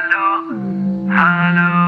hallo, hallo.